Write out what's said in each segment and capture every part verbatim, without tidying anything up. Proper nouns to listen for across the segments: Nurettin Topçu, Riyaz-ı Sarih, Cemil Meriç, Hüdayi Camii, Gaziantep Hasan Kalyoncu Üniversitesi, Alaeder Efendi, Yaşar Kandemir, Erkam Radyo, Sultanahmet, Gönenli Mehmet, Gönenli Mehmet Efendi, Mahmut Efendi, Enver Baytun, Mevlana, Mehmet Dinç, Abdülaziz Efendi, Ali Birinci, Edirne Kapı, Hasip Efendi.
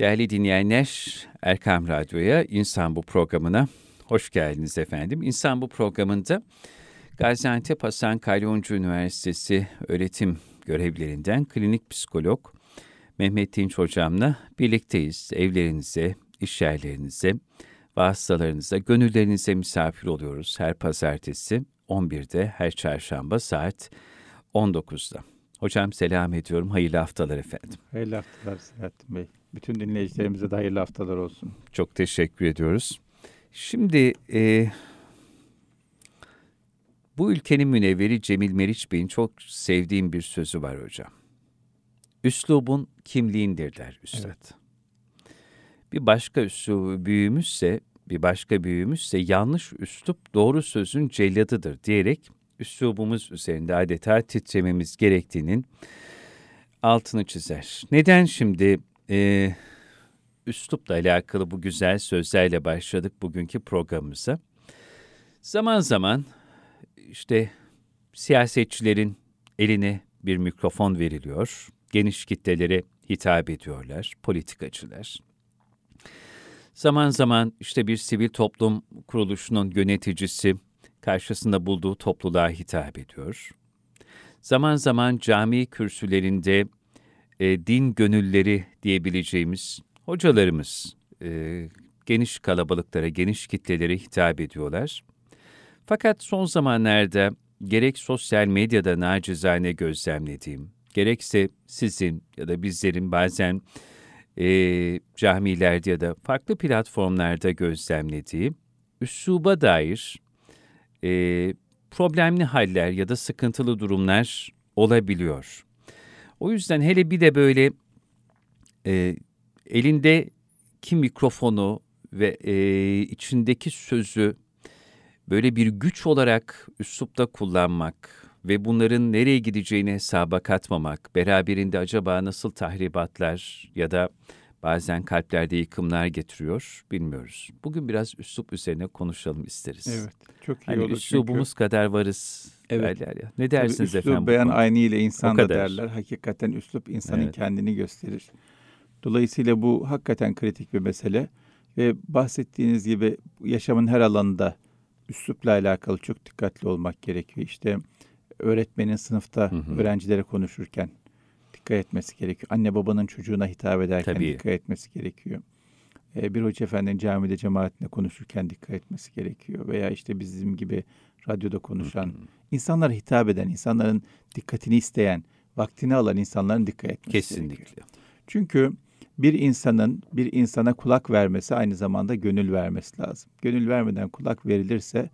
Değerli dinleyenler, Erkam Radyo'ya, İnsan Bu Programı'na hoş geldiniz efendim. İnsan Bu Programı'nda Gaziantep Hasan Kalyoncu Üniversitesi öğretim görevlilerinden klinik psikolog Mehmet Dinç hocamla birlikteyiz. Evlerinize, iş yerlerinize, vasıtalarınıza, gönüllerinize misafir oluyoruz. Her pazartesi on birde, her çarşamba saat on dokuzda. Hocam selam ediyorum. Hayırlı haftalar efendim. Hayırlı haftalar Selahattin Bey. Bütün dinleyicilerimize de hayırlı haftalar olsun. Çok teşekkür ediyoruz. Şimdi e, bu ülkenin münevveri Cemil Meriç Bey'in çok sevdiğim bir sözü var hocam. Üslubun kimliğindir der üstad. Evet. Bir başka üslubu büyümüşse, bir başka büyümüşse yanlış üslup doğru sözün celladıdır diyerek üslubumuz üzerinde adeta titrememiz gerektiğinin altını çizer. Neden şimdi e, üslupla alakalı bu güzel sözlerle başladık bugünkü programımıza? Zaman zaman işte siyasetçilerin eline bir mikrofon veriliyor, geniş kitlelere hitap ediyorlar, politikacılar. Zaman zaman işte bir sivil toplum kuruluşunun yöneticisi karşısında bulduğu topluluğa hitap ediyor. Zaman zaman cami kürsülerinde e, din gönülleri diyebileceğimiz hocalarımız e, geniş kalabalıklara, geniş kitlelere hitap ediyorlar. Fakat son zamanlarda gerek sosyal medyada nacizane gözlemlediğim, gerekse sizin ya da bizlerin bazen e, camilerde ya da farklı platformlarda gözlemlediği üsluba dair E, problemli haller ya da sıkıntılı durumlar olabiliyor. O yüzden hele bir de böyle e, elindeki mikrofonu ve e, içindeki sözü böyle bir güç olarak üslupta kullanmak ve bunların nereye gideceğini hesaba katmamak, beraberinde acaba nasıl tahribatlar ya da bazen kalplerde yıkımlar getiriyor, bilmiyoruz. Bugün biraz üslup üzerine konuşalım isteriz. Evet, çok iyi hani olur. Üslubumuz çünkü kadar varız evet derler ya. Ne dersiniz efendim? Üslup beyan aynı ile insan da derler. Hakikaten üslup insanın evet kendini gösterir. Dolayısıyla bu hakikaten kritik bir mesele. Ve bahsettiğiniz gibi yaşamın her alanında üslupla alakalı çok dikkatli olmak gerekiyor. İşte öğretmenin sınıfta hı hı. öğrencilere konuşurken dikkat etmesi gerekiyor. Anne babanın çocuğuna hitap ederken tabii dikkat etmesi gerekiyor. Ee, bir hoca efendinin camide cemaatinde konuşurken dikkat etmesi gerekiyor. Veya işte bizim gibi radyoda konuşan, hı hı. insanlara hitap eden, insanların dikkatini isteyen, vaktini alan insanların dikkat etmesi kesinlikle gerekiyor. Çünkü bir insanın bir insana kulak vermesi aynı zamanda gönül vermesi lazım. Gönül vermeden kulak verilirse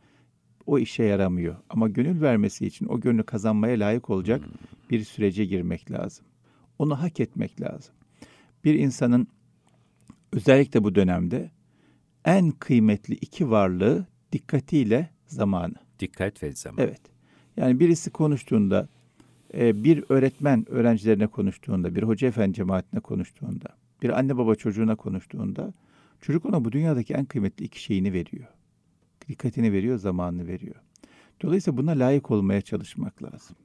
o işe yaramıyor. Ama gönül vermesi için o gönlü kazanmaya layık olacak hı. bir sürece girmek lazım. Onu hak etmek lazım. Bir insanın özellikle bu dönemde en kıymetli iki varlığı dikkatiyle zamanı. Dikkat ve zaman. Evet. Yani birisi konuştuğunda, bir öğretmen öğrencilerine konuştuğunda, bir hoca efendi cemaatine konuştuğunda, bir anne baba çocuğuna konuştuğunda, çocuk ona bu dünyadaki en kıymetli iki şeyini veriyor. Dikkatini veriyor, zamanını veriyor. Dolayısıyla buna layık olmaya çalışmak lazım.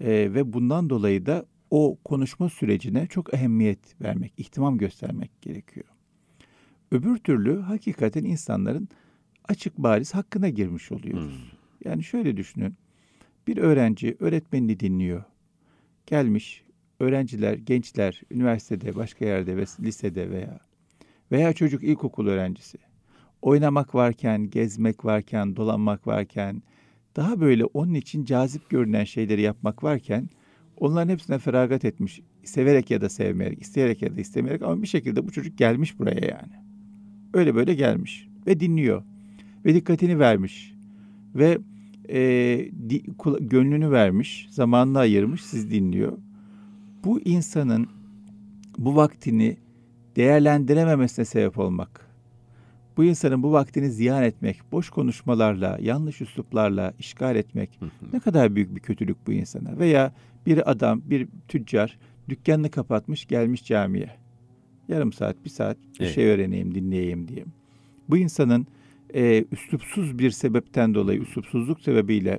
Ee, ve bundan dolayı da o konuşma sürecine çok ehemmiyet vermek, ihtimam göstermek gerekiyor. Öbür türlü hakikaten insanların açık bariz hakkına girmiş oluyoruz. Hmm. Yani şöyle düşünün, bir öğrenci öğretmenini dinliyor. Gelmiş öğrenciler, gençler, üniversitede, başka yerde, ve lisede veya veya çocuk ilkokul öğrencisi. Oynamak varken, gezmek varken, dolanmak varken, daha böyle onun için cazip görünen şeyleri yapmak varken onların hepsine feragat etmiş. Severek ya da sevmeyerek, isteyerek ya da istemeyerek ama bir şekilde bu çocuk gelmiş buraya yani. Öyle böyle gelmiş ve dinliyor ve dikkatini vermiş ve e, di, kula- gönlünü vermiş, zamanını ayırmış, sizi dinliyor. Bu insanın bu vaktini değerlendirememesine sebep olmak. Bu insanın bu vaktini ziyan etmek, boş konuşmalarla, yanlış üsluplarla işgal etmek hı hı. ne kadar büyük bir kötülük bu insana. Veya bir adam, bir tüccar dükkanını kapatmış gelmiş camiye. Yarım saat, bir saat bir evet. şey öğreneyim, dinleyeyim diye. Bu insanın e, üslupsuz bir sebepten dolayı, üslupsuzluk sebebiyle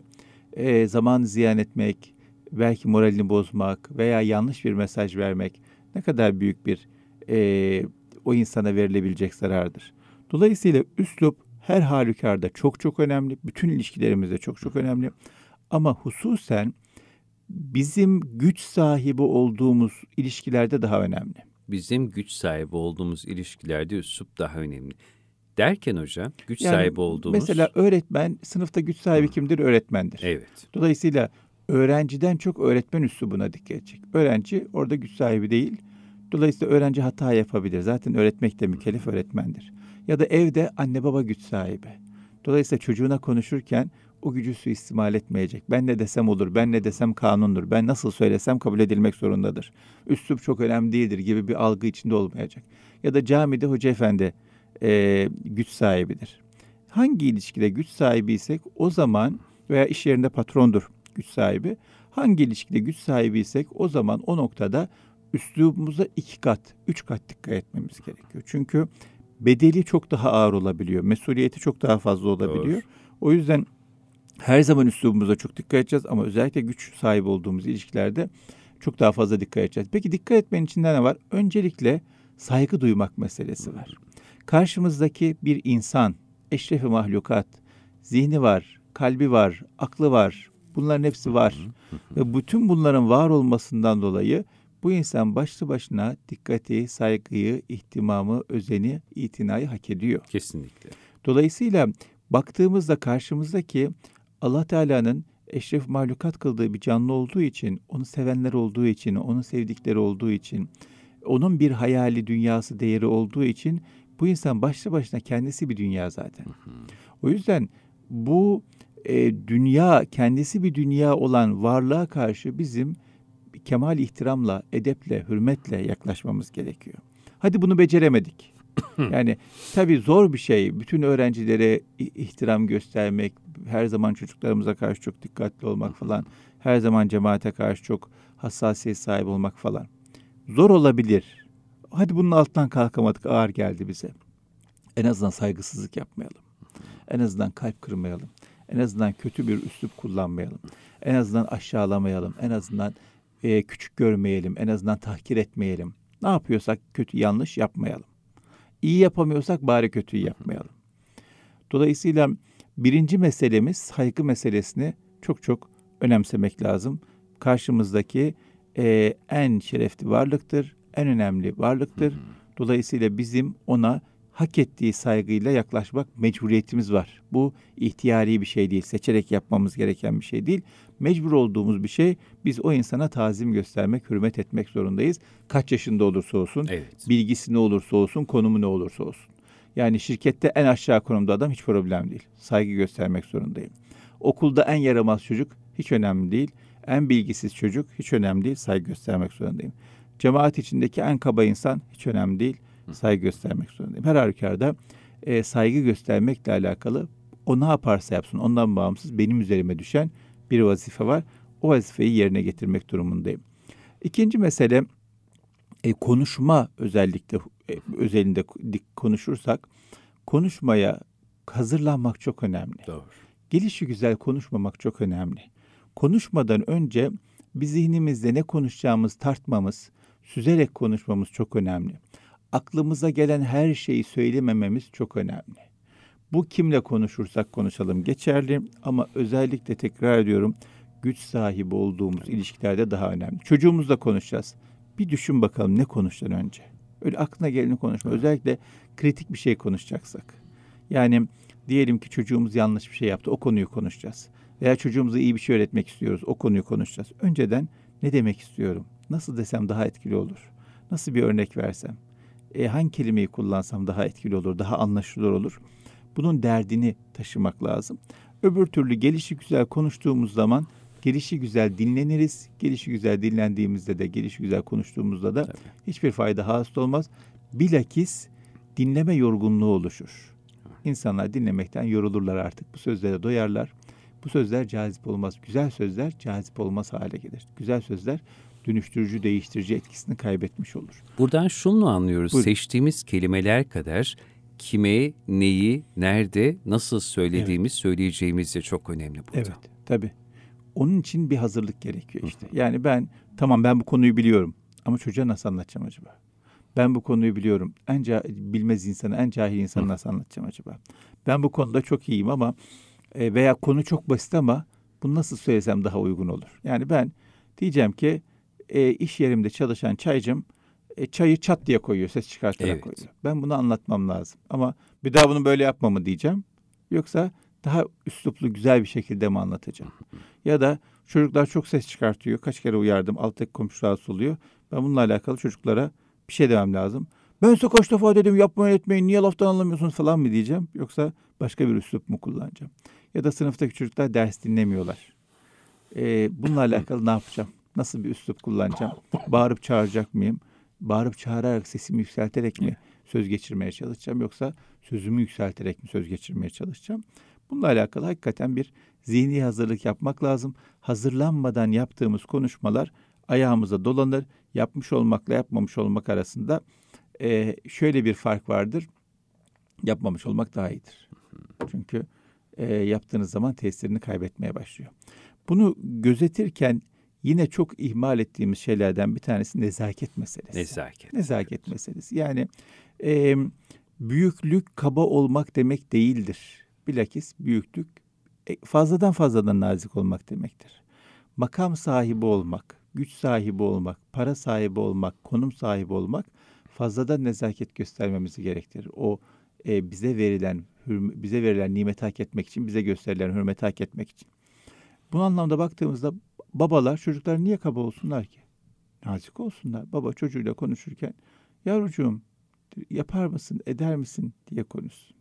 e, zamanı ziyan etmek, belki moralini bozmak veya yanlış bir mesaj vermek ne kadar büyük bir e, o insana verilebilecek zarardır. Dolayısıyla üslup her halükarda çok çok önemli. Bütün ilişkilerimizde çok çok önemli. Ama hususen bizim güç sahibi olduğumuz ilişkilerde daha önemli. Bizim güç sahibi olduğumuz ilişkilerde üslup daha önemli. Derken hocam güç yani sahibi olduğumuz... Mesela öğretmen, sınıfta güç sahibi kimdir? Öğretmendir. Evet. Dolayısıyla öğrenciden çok öğretmen üslubuna dikkat edecek. Öğrenci orada güç sahibi değil. Dolayısıyla öğrenci hata yapabilir. Zaten öğretmek de mükellef öğretmendir. Ya da evde anne baba güç sahibi. Dolayısıyla çocuğuna konuşurken o gücü suistimal etmeyecek. Ben ne desem olur, ben ne desem kanundur, ben nasıl söylesem kabul edilmek zorundadır. Üslup çok önemli değildir gibi bir algı içinde olmayacak. Ya da camide hoca efendi e, güç sahibidir. Hangi ilişkide güç sahibiysek o zaman, veya iş yerinde patrondur güç sahibi. Hangi ilişkide güç sahibiysek o zaman o noktada üslubumuza iki kat, üç kat dikkat etmemiz gerekiyor. Çünkü bedeli çok daha ağır olabiliyor. Mesuliyeti çok daha fazla olabiliyor. Doğru. O yüzden her zaman üslubumuza çok dikkat edeceğiz ama özellikle güç sahibi olduğumuz ilişkilerde çok daha fazla dikkat edeceğiz. Peki dikkat etmenin içinde ne var? Öncelikle saygı duymak meselesi var. Karşımızdaki bir insan, eşrefi mahlukat, zihni var, kalbi var, aklı var. Bunların hepsi var. Ve bütün bunların var olmasından dolayı bu insan başlı başına dikkati, saygıyı, ihtimamı, özeni, itinayı hak ediyor. Kesinlikle. Dolayısıyla baktığımızda karşımızdaki Allah Teala'nın eşref mahlukat kıldığı bir canlı olduğu için, onu sevenler olduğu için, onun sevdikleri olduğu için, onun bir hayali, dünyası, değeri olduğu için bu insan başlı başına kendisi bir dünya zaten. O yüzden bu e, dünya, kendisi bir dünya olan varlığa karşı bizim kemal ihtiramla, edeple, hürmetle yaklaşmamız gerekiyor. Hadi bunu beceremedik. Yani tabii zor bir şey. Bütün öğrencilere ihtiram göstermek, her zaman çocuklarımıza karşı çok dikkatli olmak falan, her zaman cemaate karşı çok hassasiyet sahibi olmak falan. Zor olabilir. Hadi bunun altından kalkamadık, ağır geldi bize. En azından saygısızlık yapmayalım. En azından kalp kırmayalım. En azından kötü bir üslup kullanmayalım. En azından aşağılamayalım. En azından e, küçük görmeyelim. En azından tahkir etmeyelim. Ne yapıyorsak kötü, yanlış yapmayalım. İyi yapamıyorsak bari kötüyü yapmayalım. Dolayısıyla birinci meselemiz saygı meselesini çok çok önemsemek lazım. Karşımızdaki e, en şerefli varlıktır, en önemli varlıktır. Dolayısıyla bizim ona hak ettiği saygıyla yaklaşmak mecburiyetimiz var. Bu ihtiyari bir şey değil, seçerek yapmamız gereken bir şey değil. Mecbur olduğumuz bir şey, biz o insana tazim göstermek, hürmet etmek zorundayız. Kaç yaşında olursa olsun, evet, bilgisi ne olursa olsun, konumu ne olursa olsun. Yani şirkette en aşağı konumda adam hiç problem değil. Saygı göstermek zorundayım. Okulda en yaramaz çocuk hiç önemli değil. En bilgisiz çocuk hiç önemli değil. Saygı göstermek zorundayım. Cemaat içindeki en kaba insan hiç önemli değil. Saygı göstermek zorundayım. Her halükarda e, saygı göstermekle alakalı o ne yaparsa yapsın, ondan bağımsız benim üzerime düşen bir vazife var. O vazifeyi yerine getirmek durumundayım. İkinci mesele e, konuşma özellikle e, özelinde konuşursak konuşmaya hazırlanmak çok önemli. Doğru. Gelişi güzel konuşmamak çok önemli. Konuşmadan önce bir zihnimizde ne konuşacağımız tartmamız, süzerek konuşmamız çok önemli. Aklımıza gelen her şeyi söylemememiz çok önemli. Bu kimle konuşursak konuşalım geçerli ama özellikle tekrar ediyorum güç sahibi olduğumuz ilişkilerde daha önemli. Çocuğumuzla konuşacağız. Bir düşün bakalım ne konuşacaksın önce. Öyle aklına geleni konuşma. Özellikle kritik bir şey konuşacaksak. Yani diyelim ki çocuğumuz yanlış bir şey yaptı, o konuyu konuşacağız. Veya çocuğumuza iyi bir şey öğretmek istiyoruz, o konuyu konuşacağız. Önceden ne demek istiyorum? Nasıl desem daha etkili olur? Nasıl bir örnek versem? E, hangi kelimeyi kullansam daha etkili olur, daha anlaşılır olur. Bunun derdini taşımak lazım. Öbür türlü gelişi güzel konuştuğumuz zaman gelişi güzel dinleniriz. Gelişi güzel dinlendiğimizde de, gelişi güzel konuştuğumuzda da tabii hiçbir fayda hasıl olmaz. Bilakis dinleme yorgunluğu oluşur. İnsanlar dinlemekten yorulurlar artık. Bu sözlere doyarlar. Bu sözler cazip olmaz. Güzel sözler cazip olmaz hale gelir. Güzel sözler dönüştürücü, değiştirici etkisini kaybetmiş olur. Buradan şunu anlıyoruz. Buyurun. Seçtiğimiz kelimeler kadar kime, neyi, nerede, nasıl söylediğimiz, evet, söyleyeceğimiz de çok önemli burada. Evet, tabii. Onun için bir hazırlık gerekiyor işte. Hı hı. Yani ben, tamam ben bu konuyu biliyorum ama çocuğa nasıl anlatacağım acaba? Ben bu konuyu biliyorum. En cah- bilmez insanı, en cahil insanı nasıl anlatacağım acaba? Ben bu konuda çok iyiyim ama e, veya konu çok basit ama bunu nasıl söylesem daha uygun olur? Yani ben diyeceğim ki e, iş yerimde çalışan çaycım e, çayı çat diye koyuyor, ses çıkartarak evet. koyuyor. Ben bunu anlatmam lazım. Ama bir daha bunu böyle yapmamı diyeceğim. Yoksa daha üsluplu, güzel bir şekilde mi anlatacağım? Ya da çocuklar çok ses çıkartıyor. Kaç kere uyardım, alttaki komşu rahatsız oluyor. Ben bununla alakalı çocuklara bir şey demem lazım. Ben size kaç defa dedim yapmayın etmeyin, niye laftan anlamıyorsunuz falan mı diyeceğim? Yoksa başka bir üslup mu kullanacağım? Ya da sınıftaki çocuklar ders dinlemiyorlar. Ee, bununla alakalı ne yapacağım? Nasıl bir üslup kullanacağım? Bağırıp çağıracak mıyım? Bağırıp çağırarak sesimi yükselterek mi söz geçirmeye çalışacağım? Yoksa sözümü yükselterek mi söz geçirmeye çalışacağım? Bununla alakalı hakikaten bir zihni hazırlık yapmak lazım. Hazırlanmadan yaptığımız konuşmalar ayağımıza dolanır. Yapmış olmakla yapmamış olmak arasında e, şöyle bir fark vardır. Yapmamış olmak daha iyidir. Çünkü e, yaptığınız zaman tesirini kaybetmeye başlıyor. Bunu gözetirken yine çok ihmal ettiğimiz şeylerden bir tanesi nezaket meselesi. Nezaket. Nezaket evet. meselesi. Yani e, büyüklük kaba olmak demek değildir. Bilakis büyüklük fazladan fazladan nazik olmak demektir. Makam sahibi olmak, güç sahibi olmak, para sahibi olmak, konum sahibi olmak fazladan nezaket göstermemizi gerektirir. O e, bize verilen hürme, bize verilen nimeti hak etmek için, bize gösterilen hürmeti hak etmek için. Bu anlamda baktığımızda babalar çocuklar niye kaba olsunlar ki? Nazik olsunlar. Baba çocuğuyla konuşurken yavrucuğum yapar mısın, eder misin diye konuşsun.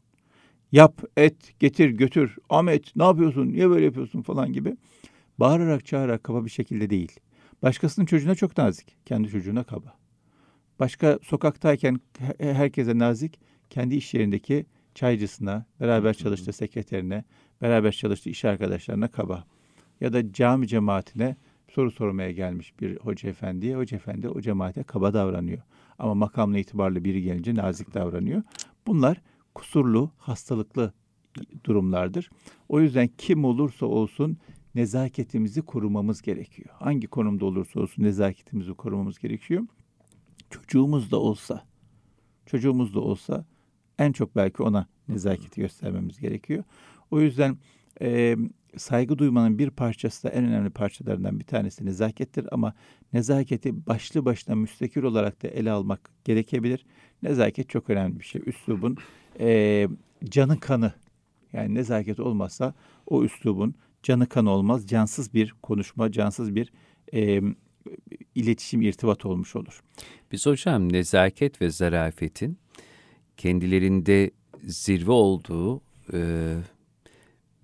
Yap, et, getir, götür, Ahmet ne yapıyorsun, niye böyle yapıyorsun falan gibi bağırarak çağırarak kaba bir şekilde değil. Başkasının çocuğuna çok nazik, kendi çocuğuna kaba. Başka sokaktayken herkese nazik, kendi iş yerindeki çaycısına, beraber çalıştığı sekreterine, beraber çalıştığı iş arkadaşlarına kaba. Ya da cami cemaatine soru sormaya gelmiş bir hoca efendiye, hoca efendi o cemaate kaba davranıyor. Ama makamla itibarlı biri gelince nazik davranıyor. Bunlar kusurlu, hastalıklı durumlardır. O yüzden kim olursa olsun nezaketimizi korumamız gerekiyor. Hangi konumda olursa olsun nezaketimizi korumamız gerekiyor. Çocuğumuz da olsa, çocuğumuz da olsa en çok belki ona nezaketi göstermemiz gerekiyor. O yüzden e, saygı duymanın bir parçası da en önemli parçalarından bir tanesi nezakettir. Ama nezaketi başlı başına müstakil olarak da ele almak gerekebilir. Nezaket çok önemli bir şey. Üslubun e, canı kanı, yani nezaket olmazsa o üslubun canı kan olmaz, cansız bir konuşma, cansız bir e, iletişim, irtibat olmuş olur. Biz hocam nezaket ve zarafetin kendilerinde zirve olduğu e,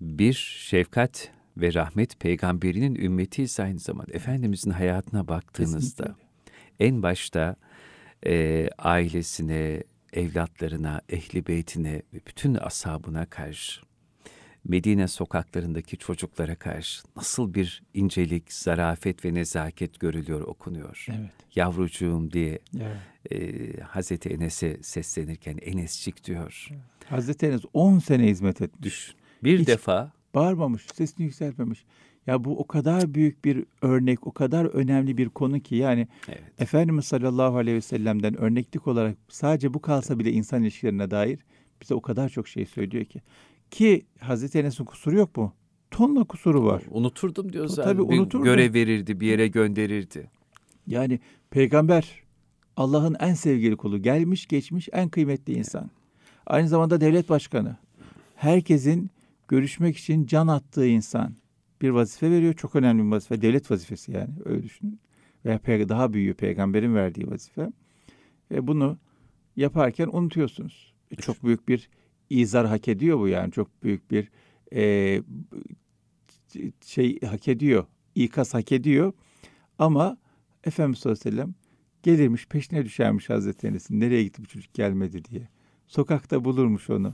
bir şefkat ve rahmet peygamberinin ümmetiyiz aynı zamanda. Efendimizin hayatına baktığınızda kesinlikle. En başta e, ailesine, evlatlarına, ehli beytine ve bütün ashabına karşı, Medine sokaklarındaki çocuklara karşı nasıl bir incelik, zarafet ve nezaket görülüyor, okunuyor. Evet. Yavrucuğum diye evet. e, Hazreti Enes'e seslenirken Enescik diyor. Evet. Hazreti Enes on sene hizmet etmiş. Bir hiç defa bağırmamış, sesini yükseltmemiş. Ya bu o kadar büyük bir örnek, o kadar önemli bir konu ki yani evet. Efendimiz sallallahu aleyhi ve sellem'den örneklik olarak sadece bu kalsa bile insan ilişkilerine dair bize o kadar çok şey söylüyor ki. Ki Hazreti Enes'in kusuru yok mu? Tonla kusuru var. Unuturdum diyor zaten. Tabii unuturdum. Görev verirdi, bir yere gönderirdi. Yani peygamber, Allah'ın en sevgili kulu, gelmiş geçmiş en kıymetli insan. Aynı zamanda devlet başkanı. Herkesin görüşmek için can attığı insan. Bir vazife veriyor, çok önemli bir vazife. Devlet vazifesi yani, öyle düşünün. Veya daha büyüğü peygamberin verdiği vazife. Ve bunu yaparken unutuyorsunuz. E çok büyük bir İzar hak ediyor bu yani. Çok büyük bir e, şey hak ediyor. İkaz hak ediyor. Ama Efendimiz sallallahu aleyhi ve sellem gelirmiş, peşine düşermiş Hazreti Enes'in. Nereye gitti bu çocuk gelmedi diye. Sokakta bulurmuş onu.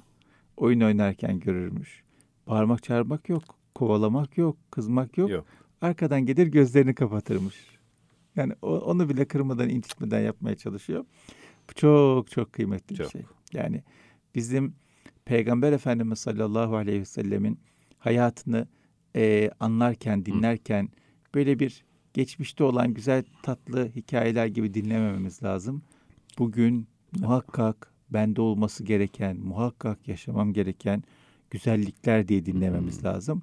Oyun oynarken görürmüş. Bağırmak çağırmak yok. Kovalamak yok. Kızmak yok. yok. Arkadan gelir gözlerini kapatırmış. Yani onu bile kırmadan, incitmeden yapmaya çalışıyor. Bu çok çok kıymetli çok. bir şey. Yani bizim Peygamber Efendimiz sallallahu aleyhi ve sellemin hayatını e, anlarken, dinlerken böyle bir geçmişte olan güzel tatlı hikayeler gibi dinlemememiz lazım. bugün muhakkak bende olması gereken, muhakkak yaşamam gereken güzellikler diye dinlememiz hmm. lazım.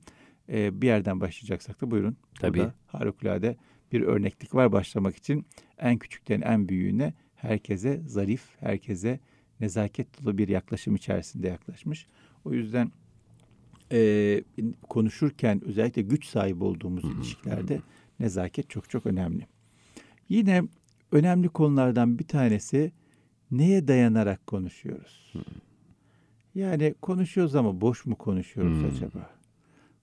Ee, bir yerden başlayacaksak da buyurun. Tabii. Burada harikulade bir örneklik var başlamak için. En küçükten en büyüğüne herkese zarif, herkese nezaket dolu bir yaklaşım içerisinde yaklaşmış. O yüzden e, konuşurken özellikle güç sahibi olduğumuz ilişkilerde nezaket çok çok önemli. Yine önemli konulardan bir tanesi neye dayanarak konuşuyoruz? Hı hı. Yani konuşuyoruz ama boş mu konuşuyoruz hı hı. acaba?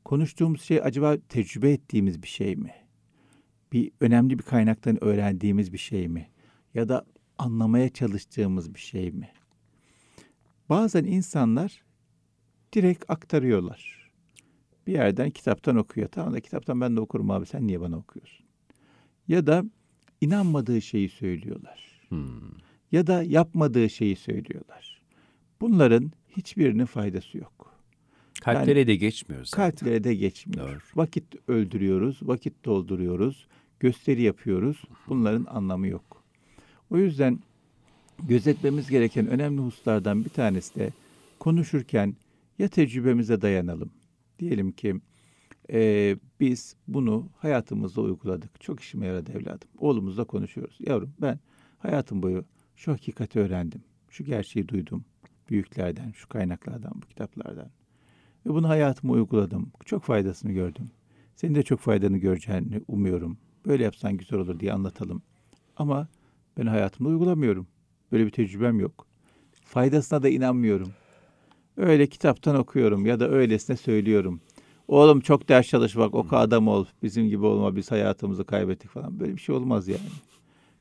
Konuştuğumuz şey acaba tecrübe ettiğimiz bir şey mi? Bir önemli bir kaynaktan öğrendiğimiz bir şey mi? Ya da anlamaya çalıştığımız bir şey mi? Bazen insanlar direkt aktarıyorlar. Bir yerden kitaptan okuyor. Tamam da kitaptan ben de okurum abi, sen niye bana okuyorsun? Ya da inanmadığı şeyi söylüyorlar. Hmm. Ya da yapmadığı şeyi söylüyorlar. Bunların hiçbirinin faydası yok. Kalplere yani, de geçmiyor zaten. Kalplere de geçmiyor. Doğru. Vakit öldürüyoruz, vakit dolduruyoruz, gösteri yapıyoruz. Bunların anlamı yok. O yüzden gözetmemiz gereken önemli hususlardan bir tanesi de konuşurken ya tecrübemize dayanalım. Diyelim ki e, biz bunu hayatımızda uyguladık. Çok işime yaradı evladım. Oğlumuzla konuşuyoruz. Yavrum ben hayatım boyu şu hakikati öğrendim. Şu gerçeği duydum. Büyüklerden, şu kaynaklardan, bu kitaplardan. Ve bunu hayatıma uyguladım. Çok faydasını gördüm. Senin de çok faydanı göreceğini umuyorum. Böyle yapsan güzel olur diye anlatalım. Ama ben hayatımda uygulamıyorum. Böyle bir tecrübem yok. Faydasına da inanmıyorum. Öyle kitaptan okuyorum ya da öylesine söylüyorum. Oğlum çok ders çalış bak, oku adam ol. Bizim gibi olma, biz hayatımızı kaybettik falan. Böyle bir şey olmaz yani.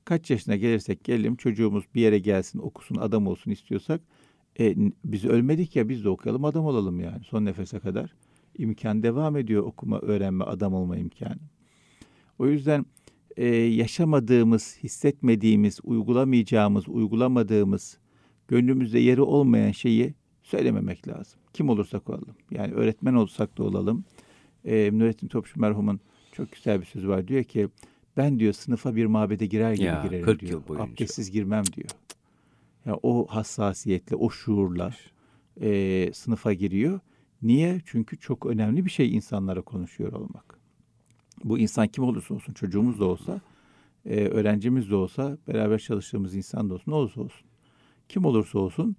Kaç yaşına gelirsek gelelim çocuğumuz bir yere gelsin, okusun, adam olsun istiyorsak. E, biz ölmedik ya, biz de okuyalım, adam olalım yani son nefese kadar. İmkan devam ediyor, okuma, öğrenme, adam olma imkanı. O yüzden... Ee, yaşamadığımız, hissetmediğimiz, uygulamayacağımız, uygulamadığımız, gönlümüzde yeri olmayan şeyi söylememek lazım. Kim olursak olalım. Yani öğretmen olsak da olalım. Ee, Nurettin Topçu merhumun çok güzel bir sözü var. Diyor ki, ben diyor sınıfa bir mabede girer gibi ya, girerim diyor. Abdestsiz girmem diyor. Yani o hassasiyetle, o şuurla e, sınıfa giriyor. Niye? Çünkü çok önemli bir şey insanlara konuşuyor olmak. Bu insan kim olursa olsun, çocuğumuz da olsa, e, öğrencimiz de olsa, beraber çalıştığımız insan da olsun, ne olursa olsun. Kim olursa olsun,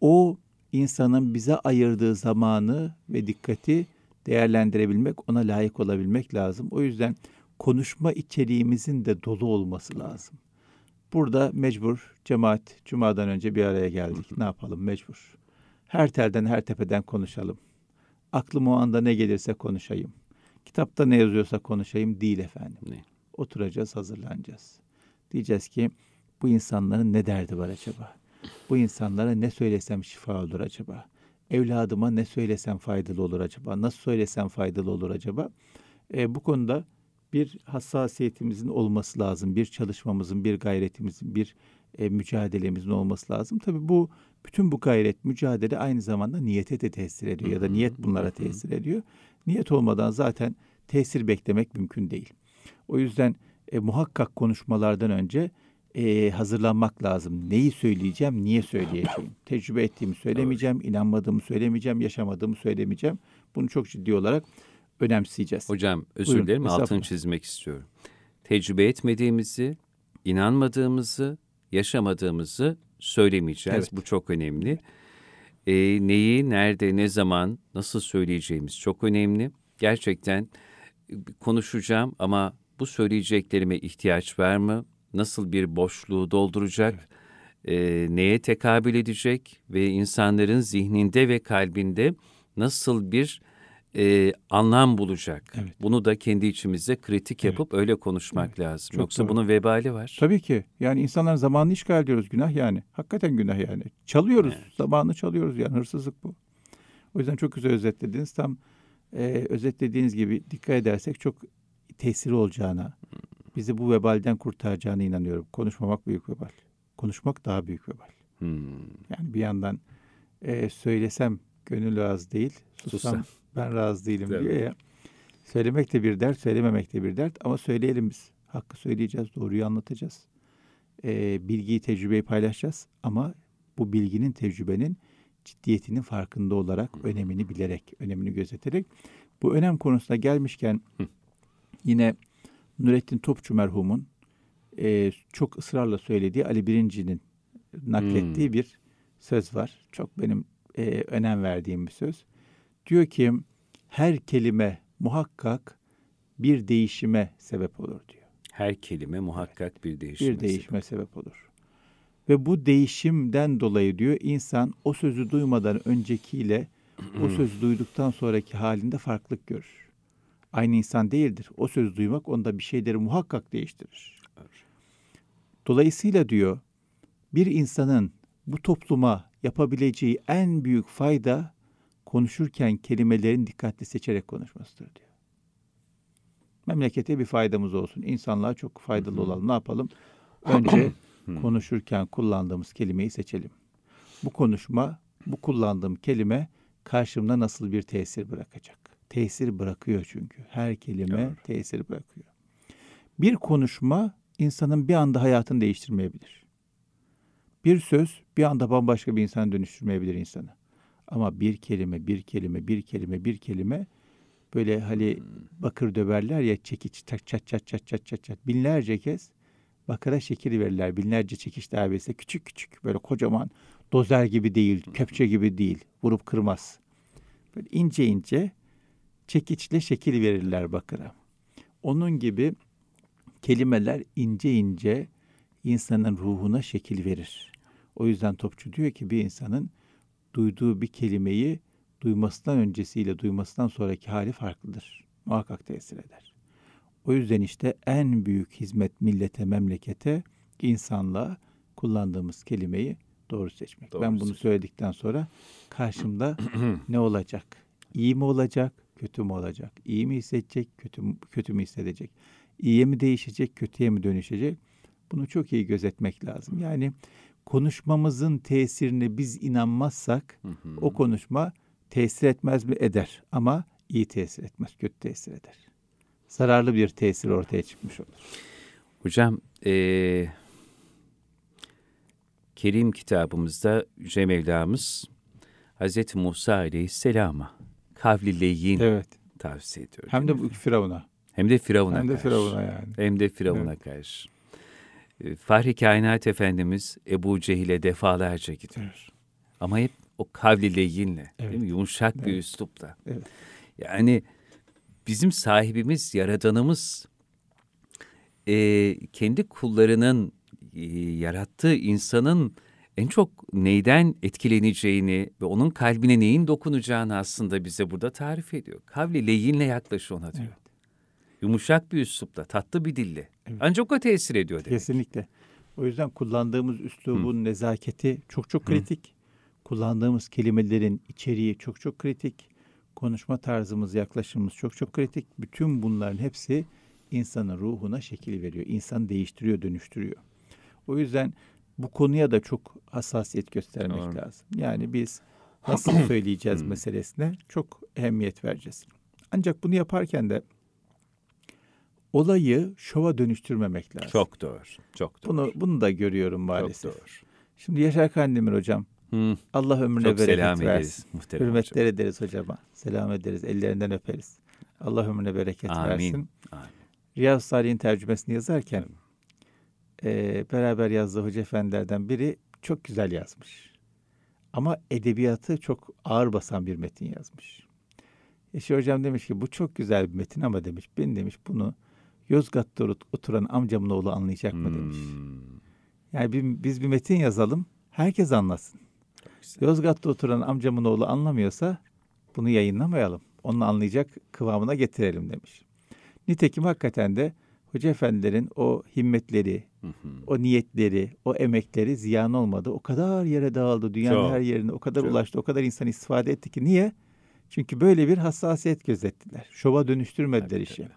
o insanın bize ayırdığı zamanı ve dikkati değerlendirebilmek, ona layık olabilmek lazım. O yüzden konuşma içeriğimizin de dolu olması lazım. Burada mecbur, cemaat, cumadan önce bir araya geldik. Ne yapalım? Mecbur. Her telden, her tepeden konuşalım. Aklım o anda ne gelirse konuşayım. Kitapta ne yazıyorsa konuşayım değil efendim. Ne? Oturacağız, hazırlanacağız. Diyeceğiz ki bu insanların ne derdi var acaba? Bu insanlara ne söylesem şifa olur acaba? Evladıma ne söylesem faydalı olur acaba? Nasıl söylesem faydalı olur acaba? E, bu konuda bir hassasiyetimizin olması lazım. Bir çalışmamızın, bir gayretimizin, bir e, mücadelemizin olması lazım. Tabii bu, bütün bu gayret, mücadele aynı zamanda niyete de tesir ediyor. Ya da niyet bunlara tesir ediyor. Niyet olmadan zaten tesir beklemek mümkün değil. O yüzden e, muhakkak konuşmalardan önce e, hazırlanmak lazım. Neyi söyleyeceğim, niye söyleyeceğim? Tecrübe ettiğimi söylemeyeceğim, inanmadığımı söylemeyeceğim, yaşamadığımı söylemeyeceğim. Bunu çok ciddi olarak önemseyeceğiz. Hocam özür dilerim, altını çizmek istiyorum. Tecrübe etmediğimizi, inanmadığımızı, yaşamadığımızı söylemeyeceğiz. Evet. Bu çok önemli. E, neyi, nerede, ne zaman, nasıl söyleyeceğimiz çok önemli. Gerçekten konuşacağım ama bu söyleyeceklerime ihtiyaç var mı? Nasıl bir boşluğu dolduracak? Evet. E, neye tekabül edecek? Ve insanların zihninde ve kalbinde nasıl bir e, anlam bulacak? Evet. Bunu da kendi içimizde kritik yapıp evet. öyle konuşmak evet. lazım. Çok Yoksa doğru. bunun vebali var. Tabii ki. Yani insanların zamanını işgal ediyoruz. Günah yani. Hakikaten günah yani. Çalıyoruz. Evet. Zamanını çalıyoruz yani. Hırsızlık bu. O yüzden çok güzel özetlediniz. Tam e, özetlediğiniz gibi dikkat edersek çok tesiri olacağına, bizi bu vebalden kurtaracağına inanıyorum. Konuşmamak büyük vebal. Konuşmak daha büyük vebal. Hmm. Yani bir yandan e, söylesem gönül razı değil, sussam Sussa. ben razı değilim Tabii. diyor ya. Söylemek de bir dert, söylememek de bir dert ama söyleyelim biz. Hakkı söyleyeceğiz, doğruyu anlatacağız. e, bilgiyi, tecrübeyi paylaşacağız. Ama bu bilginin, tecrübenin ciddiyetinin farkında olarak, Hı. önemini bilerek, önemini gözeterek. Bu önem konusuna gelmişken Hı. yine Nurettin Topçu merhumun e, çok ısrarla söylediği, Ali Birinci'nin naklettiği Hı. bir söz var. Çok benim e, önem verdiğim bir söz. Diyor ki, her kelime muhakkak bir değişime sebep olur diyor. Her kelime muhakkak evet. bir değişime, bir değişime sebep. sebep olur. Ve bu değişimden dolayı diyor, insan o sözü duymadan öncekiyle o sözü duyduktan sonraki halinde farklılık görür. Aynı insan değildir. O sözü duymak onda bir şeyleri muhakkak değiştirir. Evet. Dolayısıyla diyor, bir insanın bu topluma yapabileceği en büyük fayda, konuşurken kelimelerin dikkatli seçerek konuşmasıdır diyor. Memlekete bir faydamız olsun. İnsanlığa çok faydalı Hı-hı. olalım. Ne yapalım? Önce konuşurken kullandığımız kelimeyi seçelim. Bu konuşma, bu kullandığım kelime karşımda nasıl bir tesir bırakacak? Tesir bırakıyor çünkü. Her kelime Doğru. tesir bırakıyor. Bir konuşma insanın bir anda hayatını değiştirmeyebilir. Bir söz bir anda bambaşka bir insana dönüştürmeyebilir insanı. Ama bir kelime, bir kelime, bir kelime, bir kelime, böyle hani hmm. bakır döverler ya, çekiç çat çat çat çat çat çat çat. Binlerce kez bakıra şekil verirler. Binlerce çekiç darbesi, küçük küçük, böyle kocaman, dozer gibi değil, kepçe gibi değil, vurup kırmaz. Böyle ince ince çekiçle şekil verirler bakıra. Onun gibi kelimeler ince ince insanın ruhuna şekil verir. O yüzden Topçu diyor ki, bir insanın duyduğu bir kelimeyi duymasından öncesiyle duymasından sonraki hali farklıdır. Muhakkak tesir eder. O yüzden işte en büyük hizmet millete, memlekete, insanlığa kullandığımız kelimeyi doğru seçmek. Doğru ben bunu seçim. söyledikten sonra karşımda ne olacak? İyi mi olacak, kötü mü olacak? İyi mi hissedecek, kötü mü, kötü mü hissedecek? İyiye mi değişecek, kötüye mi dönüşecek? Bunu çok iyi gözetmek lazım. Yani konuşmamızın tesirine biz inanmazsak hı hı. o konuşma tesir etmez mi? Eder. Ama iyi tesir etmez, kötü tesir eder. Zararlı bir tesir ortaya çıkmış olur. Hocam, ee, Kerim kitabımızda Yüce Mevlamız Hazreti Musa Aleyhisselam'a kavli leyin evet. tavsiye ediyor. Hem de Firavun'a. Hem de Firavun'a Hem de Firavun'a yani. Hem de Firavun'a evet. karşı. Fahri Kainat Efendimiz Ebu Cehil'e defalarca gidiyor. Evet. Ama hep o kavli leyinle, evet. yumuşak evet. bir üslupla. Evet. Yani bizim sahibimiz, yaradanımız e, kendi kullarının e, yarattığı insanın en çok neyden etkileneceğini ve onun kalbine neyin dokunacağını aslında bize burada tarif ediyor. Kavli leyinle yaklaş ona diyor. Evet. Yumuşak bir üslupla, tatlı bir dille. Evet. Ancak o tesir ediyor demek. Kesinlikle. O yüzden kullandığımız üslubun Hı. nezaketi çok çok kritik. Hı. Kullandığımız kelimelerin içeriği çok çok kritik. Konuşma tarzımız, yaklaşımımız çok çok kritik. Bütün bunların hepsi insanın ruhuna şekil veriyor. İnsanı değiştiriyor, dönüştürüyor. O yüzden bu konuya da çok hassasiyet göstermek Doğru. lazım. Yani biz nasıl söyleyeceğiz meselesine çok ehemmiyet vereceğiz. Ancak bunu yaparken de olayı şova dönüştürmemek lazım. Çok doğru. Çok doğru. Bunu, bunu da görüyorum maalesef. Çok doğru. Şimdi Yaşar Kandemir hocam, Hı. Allah ömrüne çok bereket versin. Ederiz, Hürmetler hocam. ederiz hocama. Selam ederiz, ellerinden öperiz. Allah ömrüne bereket Amin. versin. Amin. Riyaz-ı Sarih'in tercümesini yazarken e, beraber yazdığı hoca efendilerden biri çok güzel yazmış. Ama edebiyatı çok ağır basan bir metin yazmış. Yaşar hocam demiş ki, bu çok güzel bir metin ama demiş, ben demiş bunu Yozgat'ta oturan amcamın oğlu anlayacak mı demiş. Hmm. Yani bir, biz bir metin yazalım, herkes anlasın. Yozgat'ta oturan amcamın oğlu anlamıyorsa bunu yayınlamayalım. Onu anlayacak kıvamına getirelim demiş. Nitekim hakikaten de hoca efendilerin o himmetleri, hı hı. o niyetleri, o emekleri ziyan olmadı. O kadar yere dağıldı, dünyanın çok, her yerine o kadar çok. ulaştı, o kadar insan istifade etti ki niye? Çünkü böyle bir hassasiyet gözettiler. Şova dönüştürmediler Tabii işi. Öyle.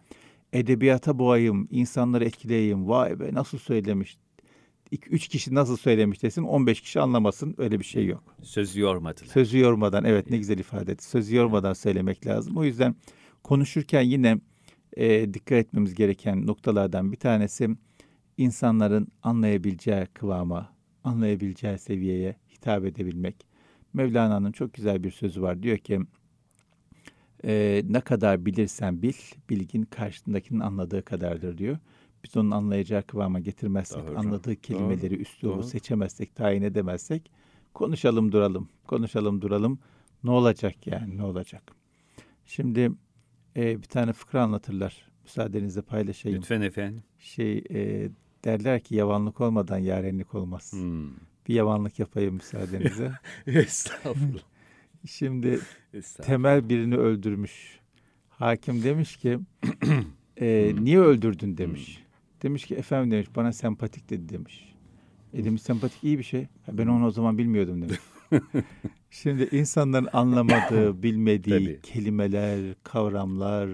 Edebiyata boğayım, insanları etkileyeyim. Vay be nasıl söylemiş? üç kişi nasıl söylemiş desin, on beş kişi anlamasın. Öyle bir şey yok. Sözü yormadılar. Sözü yormadan, evet ne güzel ifade etti. Sözü yormadan söylemek lazım. O yüzden konuşurken yine e, dikkat etmemiz gereken noktalardan bir tanesi insanların anlayabileceği kıvama, anlayabileceği seviyeye hitap edebilmek. Mevlana'nın çok güzel bir sözü var. Diyor ki, e, ne kadar bilirsen bil, bilgin karşındakinin anladığı kadardır diyor. Biz onun anlayacağı kıvama getirmezsek, daha anladığı hocam, kelimeleri, daha, üslubu daha. seçemezsek, tayin edemezsek, konuşalım duralım, konuşalım duralım. Ne olacak yani, ne olacak? Şimdi e, bir tane fıkra anlatırlar. Müsaadenizle paylaşayım. Lütfen efendim. Şey e, derler ki yavanlık olmadan yarenlik olmaz. Hmm. Bir yavanlık yapayım müsaadenize. Estağfurullah. Şimdi Estağfurullah. Temel birini öldürmüş. Hakim demiş ki e, hmm. niye öldürdün demiş. Hmm. Demiş ki efendim demiş bana sempatik dedi demiş. E demiş sempatik iyi bir şey. Ben onu o zaman bilmiyordum demiş. Şimdi insanların anlamadığı, bilmediği Tabii. kelimeler, kavramlar,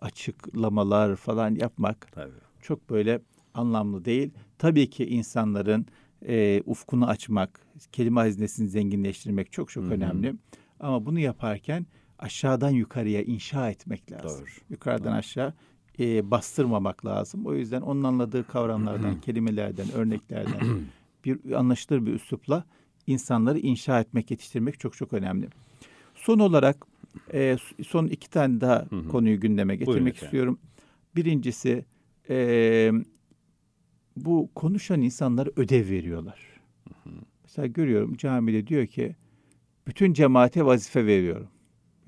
açıklamalar falan yapmak Tabii. çok böyle anlamlı değil. Tabii ki insanların e, ufkunu açmak, kelime hazinesini zenginleştirmek çok çok Hı-hı. önemli. Ama bunu yaparken aşağıdan yukarıya inşa etmek lazım. Doğru. Yukarıdan Doğru. aşağı e, bastırmamak lazım. O yüzden onun anladığı kavramlardan, Hı-hı. kelimelerden, örneklerden Hı-hı. bir anlaşılır bir üslupla insanları inşa etmek, yetiştirmek çok çok önemli. Son olarak e, son iki tane daha hı hı. konuyu gündeme getirmek istiyorum. Birincisi e, bu konuşan insanlara ödev veriyorlar. Hı hı. Mesela görüyorum camide diyor ki bütün cemaate vazife veriyorum.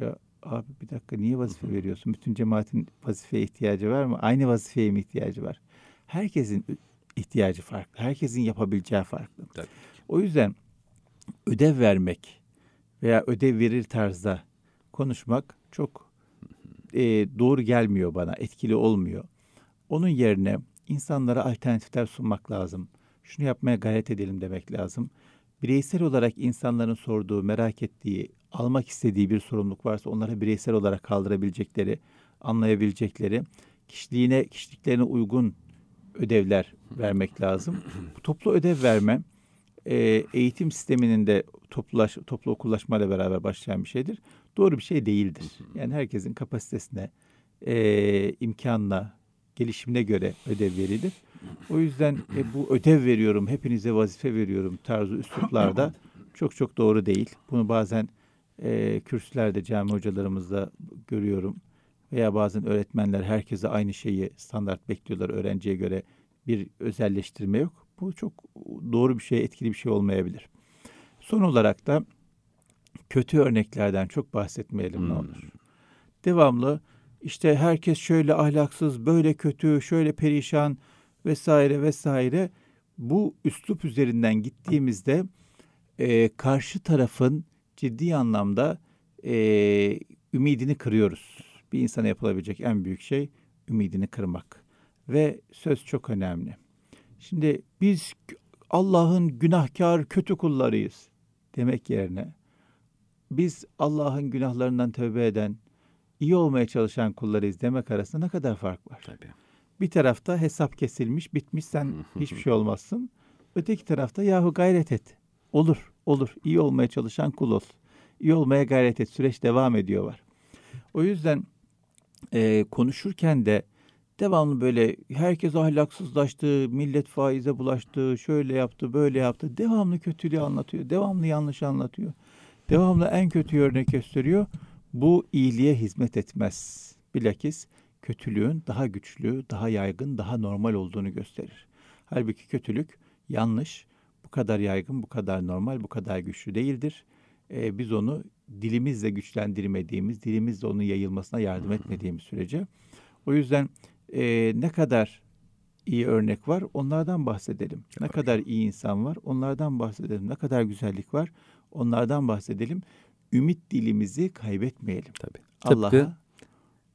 Ya abi bir dakika niye vazife hı hı. veriyorsun? Bütün cemaatin vazifeye ihtiyacı var mı? Aynı vazifeye mi ihtiyacı var? Herkesin ihtiyacı farklı. Herkesin yapabileceği farklı. Tabii. O yüzden ödev vermek veya ödev verir tarzda konuşmak çok e, doğru gelmiyor bana, etkili olmuyor. Onun yerine insanlara alternatifler sunmak lazım. Şunu yapmaya gayret edelim demek lazım. Bireysel olarak insanların sorduğu, merak ettiği, almak istediği bir sorumluluk varsa onlara bireysel olarak kaldırabilecekleri, anlayabilecekleri, kişiliğine, kişiliklerine uygun ödevler vermek lazım. Bu toplu ödev verme, E, eğitim sisteminin de toplaş, toplu okullaşmayla beraber başlayan bir şeydir. Doğru bir şey değildir. Yani herkesin kapasitesine, e, imkanına, gelişimine göre ödev verilir. O yüzden e, bu ödev veriyorum, hepinize vazife veriyorum tarzı üsluplarda çok çok doğru değil. Bunu bazen e, kürsülerde cami hocalarımızla görüyorum. Veya bazen öğretmenler herkese aynı şeyi standart bekliyorlar. Öğrenciye göre bir özelleştirme yok. Bu çok doğru bir şey, etkili bir şey olmayabilir. Son olarak da kötü örneklerden çok bahsetmeyelim hmm. ne olur. Devamlı işte herkes şöyle ahlaksız, böyle kötü, şöyle perişan vesaire vesaire. Bu üslup üzerinden gittiğimizde e, karşı tarafın ciddi anlamda e, ümidini kırıyoruz. Bir insana yapılabilecek en büyük şey ümidini kırmak ve söz çok önemli. Şimdi biz Allah'ın günahkar kötü kullarıyız demek yerine biz Allah'ın günahlarından tövbe eden, iyi olmaya çalışan kullarıyız demek arasında ne kadar fark var? Tabii. Bir tarafta hesap kesilmiş, bitmiş, sen hiçbir şey olmazsın. Öteki tarafta yahu gayret et. Olur, olur. İyi olmaya çalışan kul ol. İyi olmaya gayret et. Süreç devam ediyor var. O yüzden e, konuşurken de devamlı böyle herkes ahlaksızlaştı, millet faize bulaştı, şöyle yaptı, böyle yaptı. Devamlı kötülüğü anlatıyor, devamlı yanlış anlatıyor. Devamlı en kötü örnek gösteriyor. Bu iyiliğe hizmet etmez. Bilakis kötülüğün daha güçlü, daha yaygın, daha normal olduğunu gösterir. Halbuki kötülük yanlış, bu kadar yaygın, bu kadar normal, bu kadar güçlü değildir. Ee, biz onu dilimizle güçlendirmediğimiz, dilimizle onun yayılmasına yardım etmediğimiz sürece. O yüzden... Ee, ne kadar iyi örnek var onlardan bahsedelim. Ne evet. kadar iyi insan var onlardan bahsedelim. Ne kadar güzellik var onlardan bahsedelim. Ümit dilimizi kaybetmeyelim. Tabii. Allah'a Tıpkı...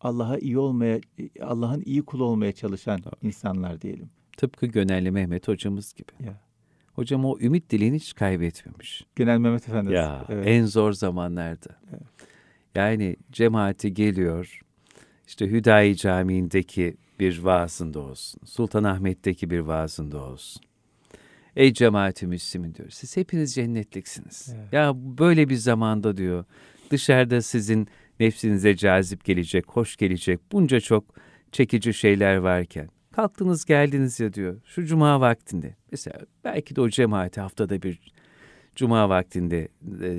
Allah'a iyi olmaya, Allah'ın iyi kulu olmaya çalışan Tabii. insanlar diyelim. Tıpkı Gönenli Mehmet hocamız gibi. Ya. Hocam o ümit dilini hiç kaybetmemiş. Gönenli Mehmet Efendi. Ya, evet. En zor zamanlarda. Evet. Yani cemaati geliyor. İşte Hüdayi Camii'ndeki bir vaazında olsun, Sultanahmet'teki bir vaazında olsun. Ey cemaati Müslümin diyor, siz hepiniz cennetliksiniz. Evet. Ya böyle bir zamanda diyor, dışarıda sizin nefsinize cazip gelecek, hoş gelecek, bunca çok çekici şeyler varken kalktınız geldiniz ya diyor şu cuma vaktinde. Mesela belki de o cemaati haftada bir cuma vaktinde e,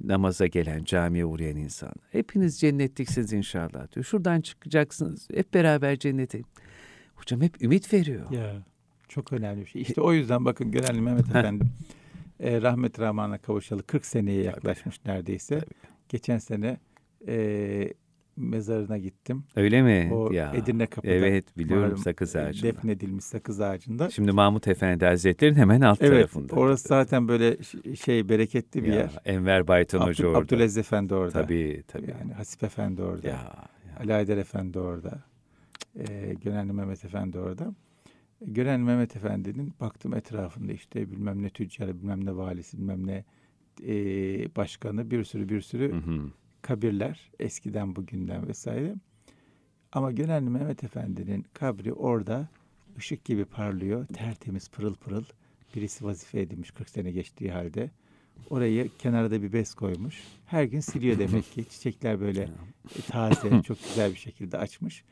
namaza gelen, camiye uğrayan insan. Hepiniz cennetliksiniz inşallah diyor. Şuradan çıkacaksınız hep beraber cennete. Hocam hep ümit veriyor. Ya, çok önemli bir şey. İşte o yüzden bakın Gönenli Mehmet Efendi e, rahmet rahmana kavuşalı kırk seneye yaklaşmış tabii, neredeyse. Tabii. Geçen sene e, mezarına gittim. Öyle mi? O ya, Edirne Kapı'da. Evet biliyorum malum, sakız ağacında. Defnedilmiş sakız ağacında. Şimdi Mahmut Efendi Hazretleri'nin hemen alt evet, tarafında. Evet orası zaten böyle şey bereketli bir ya, yer. Enver Baytun Hoca orada. Abdülaziz Efendi orada. Tabii tabii. Yani Hasip Efendi orada. Ya, ya. Alaeder Efendi orada. Ee, Gönenli Mehmet Efendi orada. Gönenli Mehmet Efendi'nin baktım etrafında işte bilmem ne tüccarı, bilmem ne valisi, bilmem ne e, başkanı bir sürü bir sürü hı hı. kabirler eskiden bugünden vesaire. Ama Gönenli Mehmet Efendi'nin kabri orada ışık gibi parlıyor. Tertemiz pırıl pırıl. Birisi vazife edilmiş kırk sene geçtiği halde. Orayı kenarda bir bez koymuş. Her gün siliyor demek ki. Çiçekler böyle taze çok güzel bir şekilde açmış.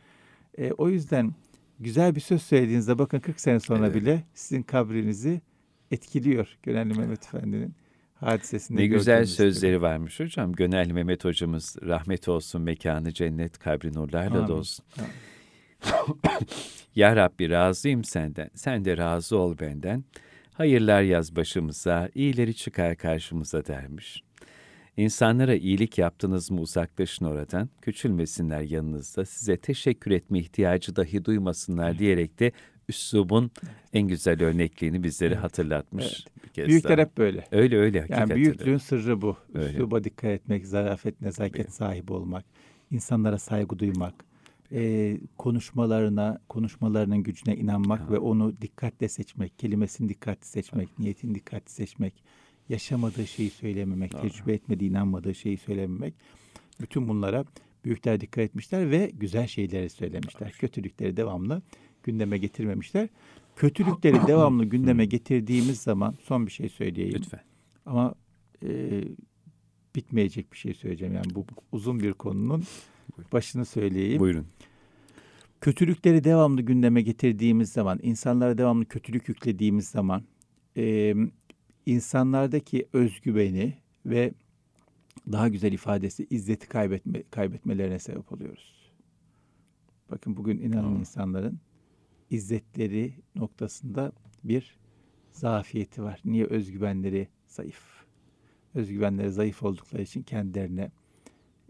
E, o yüzden güzel bir söz söylediğinizde bakın kırk sene sonra evet. bile sizin kabrinizi etkiliyor Gönenli Mehmet Efendi'nin hadisesinde. Ne güzel sözleri gibi. Varmış hocam. Gönenli Mehmet hocamız rahmet olsun, mekanı cennet, kabri nurlarla dolsun. Ya Rabbi razıyım senden, sen de razı ol benden. Hayırlar yaz başımıza, iyileri çıkar karşımıza dermiş. İnsanlara iyilik yaptınız mı uzaklaşın oradan, küçülmesinler yanınızda, size teşekkür etme ihtiyacı dahi duymasınlar evet. diyerek de üslubun evet. en güzel örnekliğini bizlere evet. hatırlatmış. Evet. Bir kez büyükler daha. Hep böyle. Öyle öyle. Yani büyüklüğün öyle. Sırrı bu. Üsluba öyle. Dikkat etmek, zarafet, nezaket evet. sahibi olmak, insanlara saygı duymak, e, konuşmalarına, konuşmalarının gücüne inanmak ha. ve onu dikkatle seçmek, kelimesini dikkatli seçmek, ha. niyetini dikkatli seçmek. Yaşamadığı şeyi söylememek, Doğru. tecrübe etmediği, inanmadığı şeyi söylememek. Bütün bunlara büyükler dikkat etmişler ve güzel şeyleri söylemişler. Doğru. Kötülükleri devamlı gündeme getirmemişler. Kötülükleri devamlı gündeme getirdiğimiz zaman son bir şey söyleyeyim. Lütfen. Ama e, bitmeyecek bir şey söyleyeceğim. Yani bu uzun bir konunun başını söyleyeyim. Buyurun. Kötülükleri devamlı gündeme getirdiğimiz zaman, insanlara devamlı kötülük yüklediğimiz zaman... E, İnsanlardaki özgüveni ve daha güzel ifadesi izzeti kaybetme, kaybetmelerine sebep oluyoruz. Bakın bugün inanan hmm. insanların izzetleri noktasında bir zafiyeti var. Niye? Özgüvenleri zayıf. Özgüvenleri zayıf oldukları için kendilerine,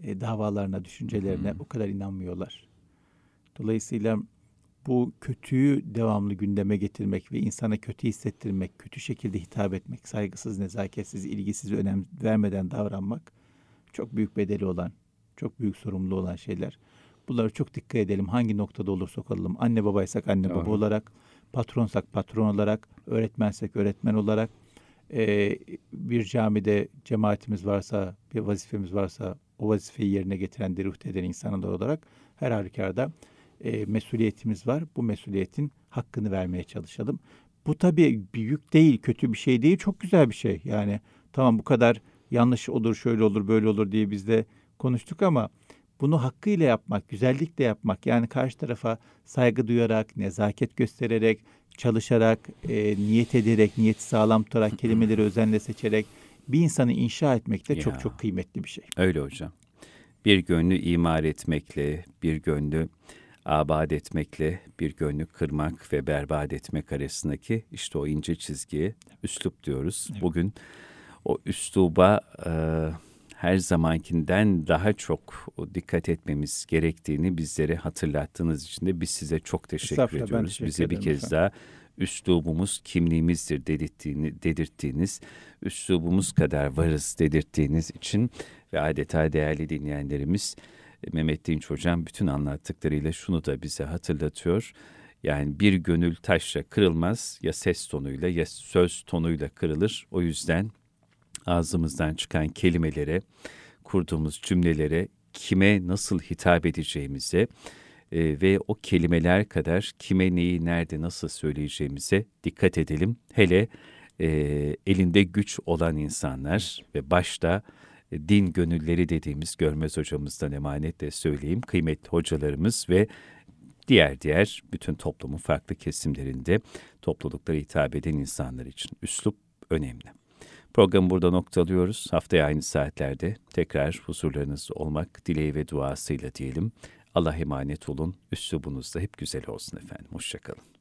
e, davalarına, düşüncelerine hmm. o kadar inanmıyorlar. Dolayısıyla... Bu kötüyü devamlı gündeme getirmek ve insana kötü hissettirmek, kötü şekilde hitap etmek, saygısız, nezaketsiz, ilgisiz, önem vermeden davranmak çok büyük bedeli olan, çok büyük sorumlu olan şeyler. Bunlara çok dikkat edelim. Hangi noktada olursak olalım. Anne babaysak anne baba Aha. olarak, patronsak patron olarak, öğretmensek öğretmen olarak, e, bir camide cemaatimiz varsa, bir vazifemiz varsa o vazifeyi yerine getiren, deruht eden insanlar olarak her halükarda E, mesuliyetimiz var. Bu mesuliyetin hakkını vermeye çalışalım. Bu tabii büyük değil, kötü bir şey değil, çok güzel bir şey. Yani tamam bu kadar yanlış olur, şöyle olur, böyle olur diye biz de konuştuk ama bunu hakkıyla yapmak, güzellikle yapmak, yani karşı tarafa saygı duyarak, nezaket göstererek, çalışarak, e, niyet ederek, niyeti sağlam tutarak, kelimeleri özenle seçerek bir insanı inşa etmek de ya, çok çok kıymetli bir şey. Öyle hocam. Bir gönlü imar etmekle, bir gönlü abad etmekle bir gönlü kırmak ve berbat etmek arasındaki işte o ince çizgiye üslup diyoruz. Evet. Bugün o üsluba e, her zamankinden daha çok dikkat etmemiz gerektiğini bizlere hatırlattığınız için de biz size çok teşekkür Esafla, ediyoruz. Teşekkür Bize bir kez daha üslubumuz kimliğimizdir dedirttiğiniz, üslubumuz kadar varız dedirttiğiniz için ve adeta değerli dinleyenlerimiz, Mehmet Dinç hocam bütün anlattıklarıyla şunu da bize hatırlatıyor. Yani bir gönül taşla kırılmaz, ya ses tonuyla ya söz tonuyla kırılır. O yüzden ağzımızdan çıkan kelimelere, kurduğumuz cümlelere, kime nasıl hitap edeceğimize e, ve o kelimeler kadar kime neyi nerede nasıl söyleyeceğimize dikkat edelim. Hele e, elinde güç olan insanlar ve başta din gönülleri dediğimiz Görmez hocamızdan emanetle söyleyeyim. Kıymetli hocalarımız ve diğer diğer bütün toplumun farklı kesimlerinde topluluklara hitap eden insanlar için üslup önemli. Programı burada noktalıyoruz. Haftaya aynı saatlerde tekrar huzurlarınızda olmak dileği ve duasıyla diyelim. Allah'a emanet olun. Üslubunuz da hep güzel olsun efendim. Hoşça kalın.